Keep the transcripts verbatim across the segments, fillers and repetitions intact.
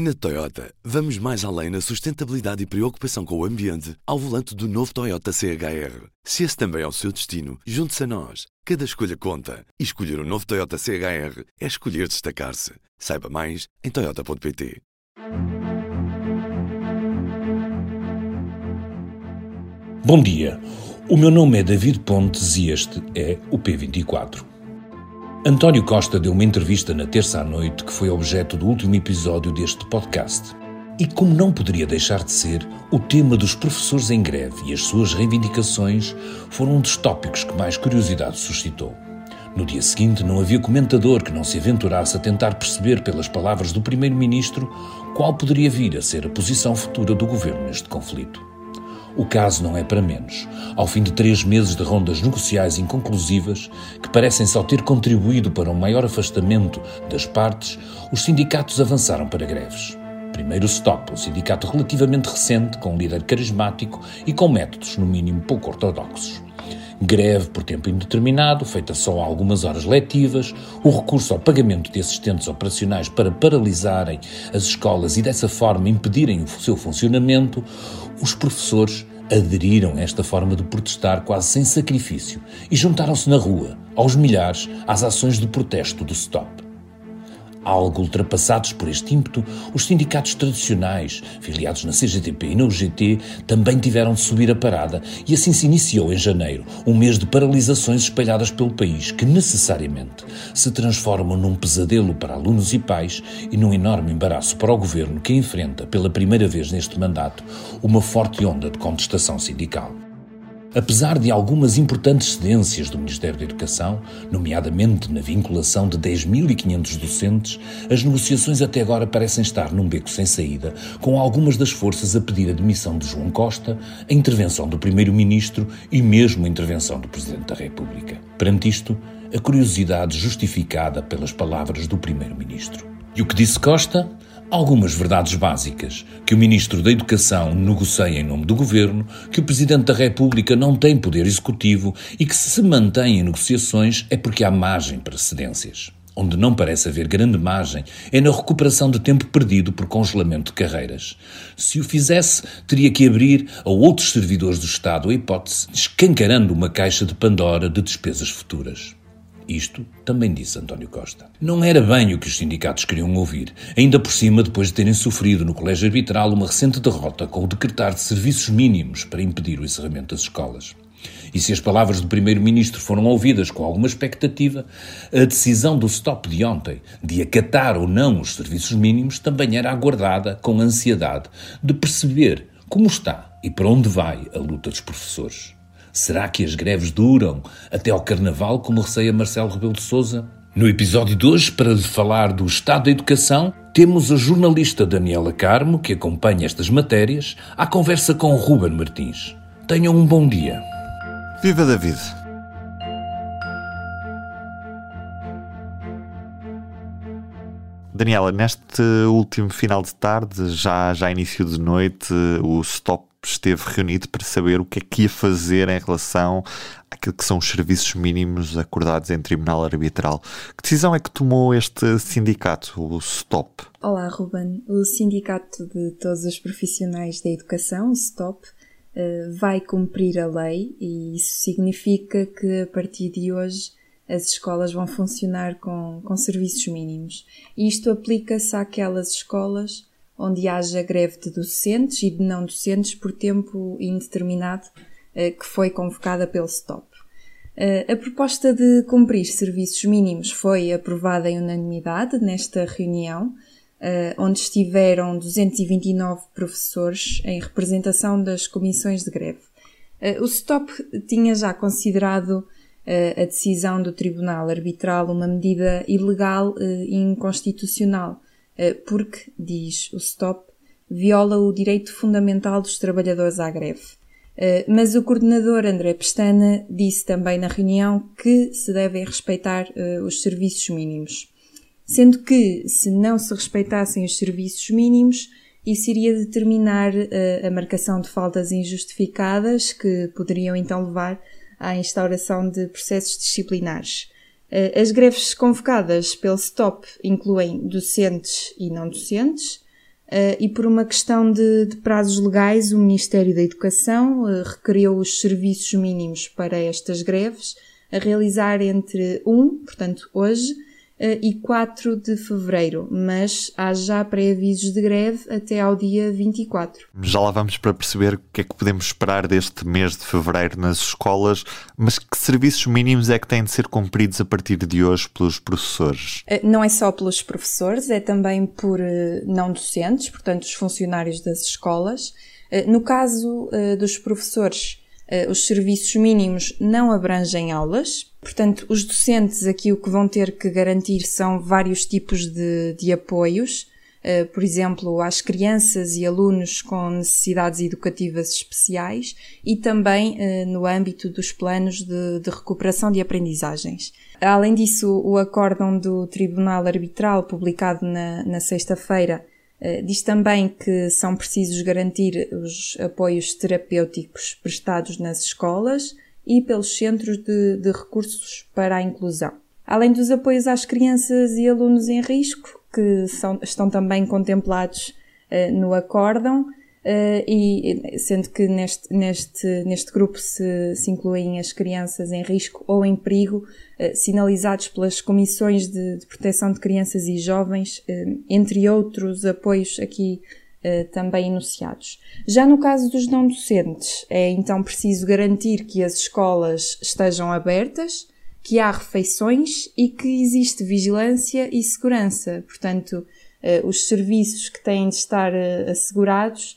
Na Toyota, vamos mais além na sustentabilidade e preocupação com o ambiente ao volante do novo Toyota C H R. Se esse também é o seu destino, junte-se a nós. Cada escolha conta. E escolher o novo Toyota C H R é escolher destacar-se. Saiba mais em toyota ponto pt. Bom dia. O meu nome é David Pontes e este é o P vinte e quatro. António Costa deu uma entrevista na terça à noite que foi objeto do último episódio deste podcast. E como não poderia deixar de ser, o tema dos professores em greve e as suas reivindicações foram um dos tópicos que mais curiosidade suscitou. No dia seguinte, não havia comentador que não se aventurasse a tentar perceber pelas palavras do primeiro-ministro qual poderia vir a ser a posição futura do governo neste conflito. O caso não é para menos. Ao fim de três meses de rondas negociais inconclusivas, que parecem só ter contribuído para um maior afastamento das partes, os sindicatos avançaram para greves. Primeiro o S T O P, um sindicato relativamente recente, com um líder carismático e com métodos, no mínimo, pouco ortodoxos. Greve por tempo indeterminado, feita só a algumas horas letivas, o recurso ao pagamento de assistentes operacionais para paralisarem as escolas e dessa forma impedirem o seu funcionamento, os professores aderiram a esta forma de protestar quase sem sacrifício e juntaram-se na rua, aos milhares, às ações de protesto do S T O P. Algo ultrapassados por este ímpeto, os sindicatos tradicionais, filiados na C G T P e na U G T, também tiveram de subir a parada e assim se iniciou em janeiro, um mês de paralisações espalhadas pelo país, que necessariamente se transformam num pesadelo para alunos e pais e num enorme embaraço para o governo que enfrenta, pela primeira vez neste mandato, uma forte onda de contestação sindical. Apesar de algumas importantes cedências do Ministério da Educação, nomeadamente na vinculação de dez mil e quinhentos docentes, as negociações até agora parecem estar num beco sem saída, com algumas das forças a pedir a demissão de João Costa, a intervenção do Primeiro-Ministro e mesmo a intervenção do Presidente da República. Perante isto, a curiosidade justificada pelas palavras do Primeiro-Ministro. E o que disse Costa? Algumas verdades básicas, que o Ministro da Educação negocia em nome do Governo, que o Presidente da República não tem poder executivo e que se se mantém em negociações é porque há margem para cedências. Onde não parece haver grande margem é na recuperação de tempo perdido por congelamento de carreiras. Se o fizesse, teria que abrir a outros servidores do Estado a hipótese, escancarando uma caixa de Pandora de despesas futuras. Isto também disse António Costa. Não era bem o que os sindicatos queriam ouvir, ainda por cima depois de terem sofrido no Colégio Arbitral uma recente derrota com o decretar de serviços mínimos para impedir o encerramento das escolas. E se as palavras do Primeiro-Ministro foram ouvidas com alguma expectativa, a decisão do S T O P de ontem de acatar ou não os serviços mínimos também era aguardada com ansiedade de perceber como está e para onde vai a luta dos professores. Será que as greves duram até ao Carnaval, como receia Marcelo Rebelo de Sousa? No episódio de hoje, para lhe falar do estado da educação, temos a jornalista Daniela Carmo, que acompanha estas matérias, à conversa com Ruben Martins. Tenham um bom dia. Viva David! Daniela, neste último final de tarde, já, já início de noite, o S T O P esteve reunido para saber o que é que ia fazer em relação àquilo que são os serviços mínimos acordados em tribunal arbitral. Que decisão é que tomou este sindicato, o S T O P? Olá, Ruben. O sindicato de todos os profissionais da educação, o S T O P, vai cumprir a lei e isso significa que a partir de hoje as escolas vão funcionar com, com serviços mínimos. Isto aplica-se àquelas escolas onde haja greve de docentes e de não docentes por tempo indeterminado, que foi convocada pelo S T O P. A proposta de cumprir serviços mínimos foi aprovada em unanimidade nesta reunião, onde estiveram duzentos e vinte e nove professores em representação das comissões de greve. O S T O P tinha já considerado a decisão do Tribunal Arbitral uma medida ilegal e inconstitucional, porque, diz o S T O P, viola o direito fundamental dos trabalhadores à greve. Mas o coordenador André Pestana disse também na reunião que se devem respeitar os serviços mínimos, sendo que, se não se respeitassem os serviços mínimos, isso iria determinar a marcação de faltas injustificadas que poderiam então levar à instauração de processos disciplinares. As greves convocadas pelo S T O P incluem docentes e não docentes, Uh, e por uma questão de, de prazos legais, o Ministério da Educação uh, requeriu os serviços mínimos para estas greves a realizar entre um, portanto hoje, uh, e quatro de fevereiro, mas há já pré-avisos de greve até ao dia vinte e quatro. Já lá vamos para perceber o que é que podemos esperar deste mês de fevereiro nas escolas, mas que serviços mínimos é que têm de ser cumpridos a partir de hoje pelos professores? Não é só pelos professores, é também por não docentes, portanto os funcionários das escolas. No caso dos professores, os serviços mínimos não abrangem aulas, portanto os docentes aqui o que vão ter que garantir são vários tipos de, de apoios, por exemplo, às crianças e alunos com necessidades educativas especiais e também no âmbito dos planos de, de recuperação de aprendizagens. Além disso, o acórdão do Tribunal Arbitral, publicado na, na sexta-feira, diz também que são precisos garantir os apoios terapêuticos prestados nas escolas e pelos centros de, de recursos para a inclusão. Além dos apoios às crianças e alunos em risco, que são, estão também contemplados uh, no acórdão, uh, e sendo que neste, neste, neste grupo se, se incluem as crianças em risco ou em perigo, uh, sinalizados pelas Comissões de, de Proteção de Crianças e Jovens, uh, entre outros apoios aqui uh, também enunciados. Já no caso dos não docentes, é então preciso garantir que as escolas estejam abertas, que há refeições e que existe vigilância e segurança. Portanto, os serviços que têm de estar assegurados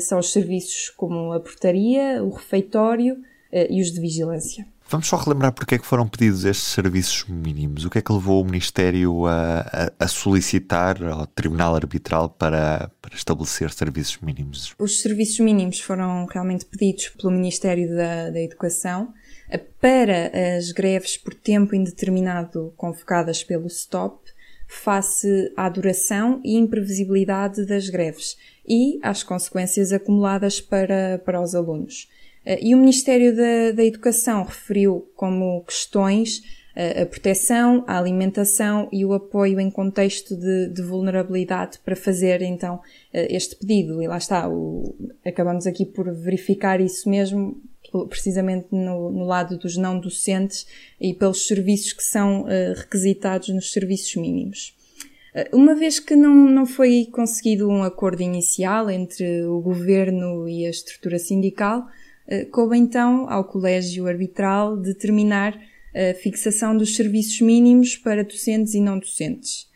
são os serviços como a portaria, o refeitório e os de vigilância. Vamos só relembrar porque é que foram pedidos estes serviços mínimos. O que é que levou o Ministério a, a, a solicitar ao Tribunal Arbitral para, para estabelecer serviços mínimos? Os serviços mínimos foram realmente pedidos pelo Ministério da, da Educação para as greves por tempo indeterminado convocadas pelo S T O P face à duração e imprevisibilidade das greves e às consequências acumuladas para, para os alunos. E o Ministério da, da Educação referiu como questões a proteção, a alimentação e o apoio em contexto de, de vulnerabilidade para fazer então este pedido. E lá está, o, acabamos aqui por verificar isso mesmo, precisamente no, no lado dos não docentes e pelos serviços que são requisitados nos serviços mínimos. Uma vez que não, não foi conseguido um acordo inicial entre o Governo e a estrutura sindical, coube então ao Colégio Arbitral determinar a fixação dos serviços mínimos para docentes e não docentes.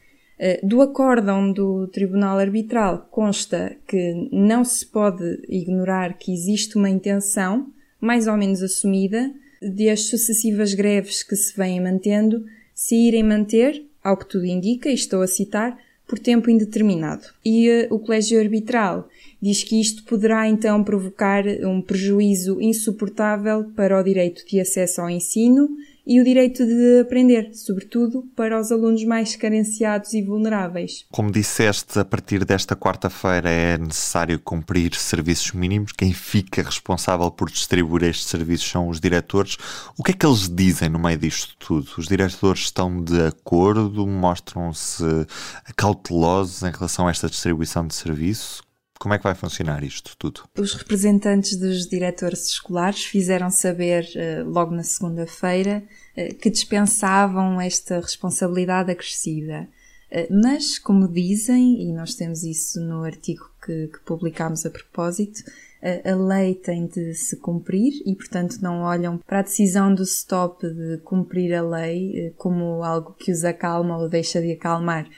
Do acórdão do Tribunal Arbitral consta que não se pode ignorar que existe uma intenção, mais ou menos assumida, de as sucessivas greves que se vêm mantendo se irem manter, ao que tudo indica, e estou a citar, por tempo indeterminado. E uh, o Colégio Arbitral diz que isto poderá então provocar um prejuízo insuportável para o direito de acesso ao ensino e o direito de aprender, sobretudo para os alunos mais carenciados e vulneráveis. Como disseste, a partir desta quarta-feira é necessário cumprir serviços mínimos. Quem fica responsável por distribuir estes serviços são os diretores. O que é que eles dizem no meio disto tudo? Os diretores estão de acordo? Mostram-se cautelosos em relação a esta distribuição de serviço? Como é que vai funcionar isto tudo? Os representantes dos diretores escolares fizeram saber logo na segunda-feira que dispensavam esta responsabilidade acrescida. Mas, como dizem, e nós temos isso no artigo que, que publicámos a propósito, a lei tem de se cumprir e, portanto, não olham para a decisão do S T O P de cumprir a lei como algo que os acalma ou deixa de acalmar.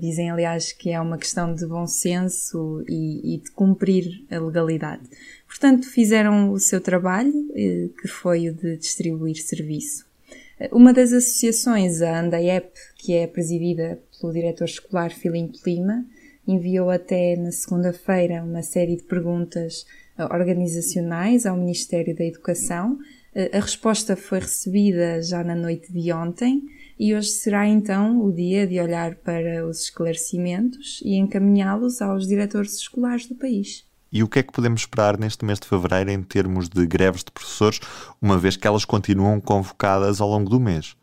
Dizem, aliás, que é uma questão de bom senso e, e de cumprir a legalidade. Portanto, fizeram o seu trabalho, que foi o de distribuir serviço. Uma das associações, a ANDAIEP, que é presidida pelo diretor escolar Filinto Lima, enviou até na segunda-feira uma série de perguntas organizacionais ao Ministério da Educação. A resposta foi recebida já na noite de ontem e hoje será então o dia de olhar para os esclarecimentos e encaminhá-los aos diretores escolares do país. E o que é que podemos esperar neste mês de fevereiro em termos de greves de professores, uma vez que elas continuam convocadas ao longo do mês,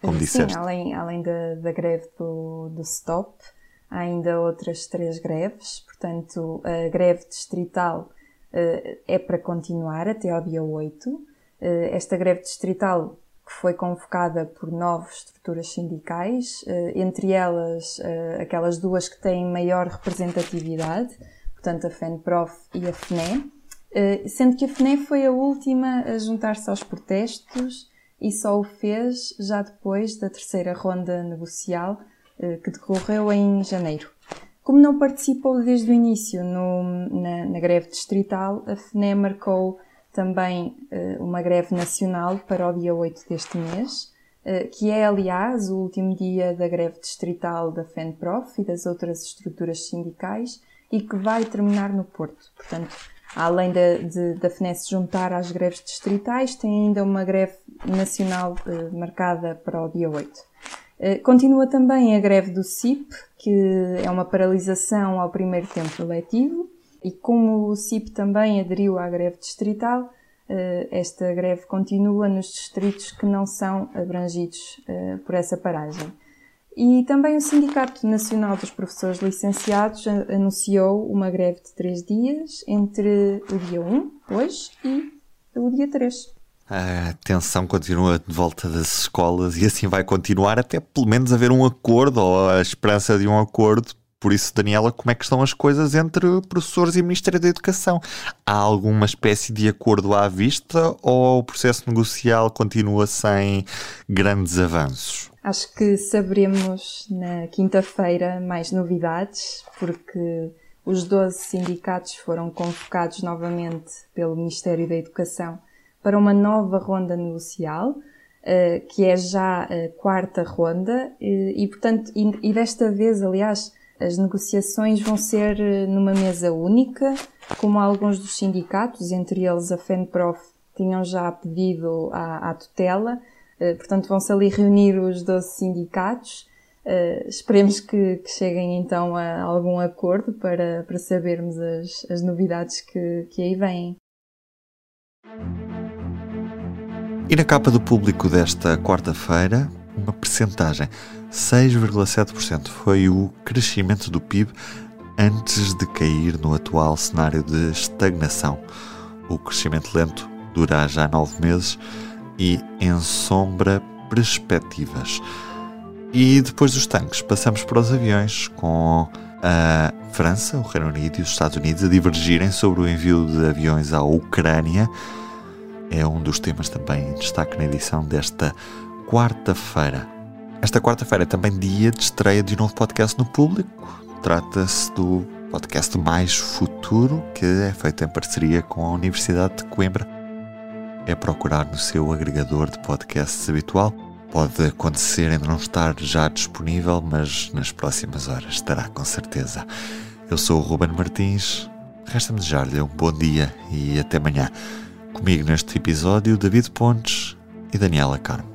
como disseste? Sim, além, além da, da greve do, do S T O P, há ainda outras três greves, portanto a greve distrital uh, é para continuar até ao dia oito. Uh, esta greve distrital que foi convocada por nove estruturas sindicais, uh, entre elas uh, aquelas duas que têm maior representatividade, portanto a FENPROF e a F N E, uh, sendo que a F N E foi a última a juntar-se aos protestos e só o fez já depois da terceira ronda negocial que decorreu em janeiro. Como não participou desde o início no, na, na greve distrital, a F N E marcou também uh, uma greve nacional para o dia oito deste mês, uh, que é, aliás, o último dia da greve distrital da FENPROF e das outras estruturas sindicais e que vai terminar no Porto. Portanto, além da, de, da F N E se juntar às greves distritais, tem ainda uma greve nacional uh, marcada para o dia oito. Continua também a greve do C I P, que é uma paralisação ao primeiro tempo letivo, e como o C I P também aderiu à greve distrital, esta greve continua nos distritos que não são abrangidos por essa paragem. E também o Sindicato Nacional dos Professores Licenciados anunciou uma greve de três dias, entre o dia um, hoje, e o dia três. A tensão continua de volta das escolas e assim vai continuar até pelo menos haver um acordo ou a esperança de um acordo. Por isso, Daniela, como é que estão as coisas entre professores e Ministério da Educação? Há alguma espécie de acordo à vista ou o processo negocial continua sem grandes avanços? Acho que saberemos na quinta-feira mais novidades, porque os doze sindicatos foram convocados novamente pelo Ministério da Educação para uma nova ronda negocial, que é já a quarta ronda, e, portanto, e desta vez, aliás, as negociações vão ser numa mesa única, como alguns dos sindicatos, entre eles a FENPROF, tinham já pedido à, à tutela, portanto vão-se ali reunir os doze sindicatos. Esperemos que, que cheguem então a algum acordo para, para sabermos as, as novidades que, que aí vêm. E na capa do Público desta quarta-feira, uma percentagem, seis vírgula sete por cento foi o crescimento do P I B antes de cair no atual cenário de estagnação. O crescimento lento dura já nove meses e ensombra perspectivas. E depois dos tanques, passamos para os aviões, com a França, o Reino Unido e os Estados Unidos a divergirem sobre o envio de aviões à Ucrânia. É um dos temas também em destaque na edição desta quarta-feira. Esta quarta-feira é também dia de estreia de um novo podcast no Público. Trata-se do podcast Mais Futuro, que é feito em parceria com a Universidade de Coimbra. É procurar no seu agregador de podcasts habitual. Pode acontecer ainda não estar já disponível, mas nas próximas horas estará com certeza. Eu sou o Ruben Martins. Resta-me desejar-lhe um bom dia e até amanhã. Comigo neste episódio, David Pontes e Daniela Carmo.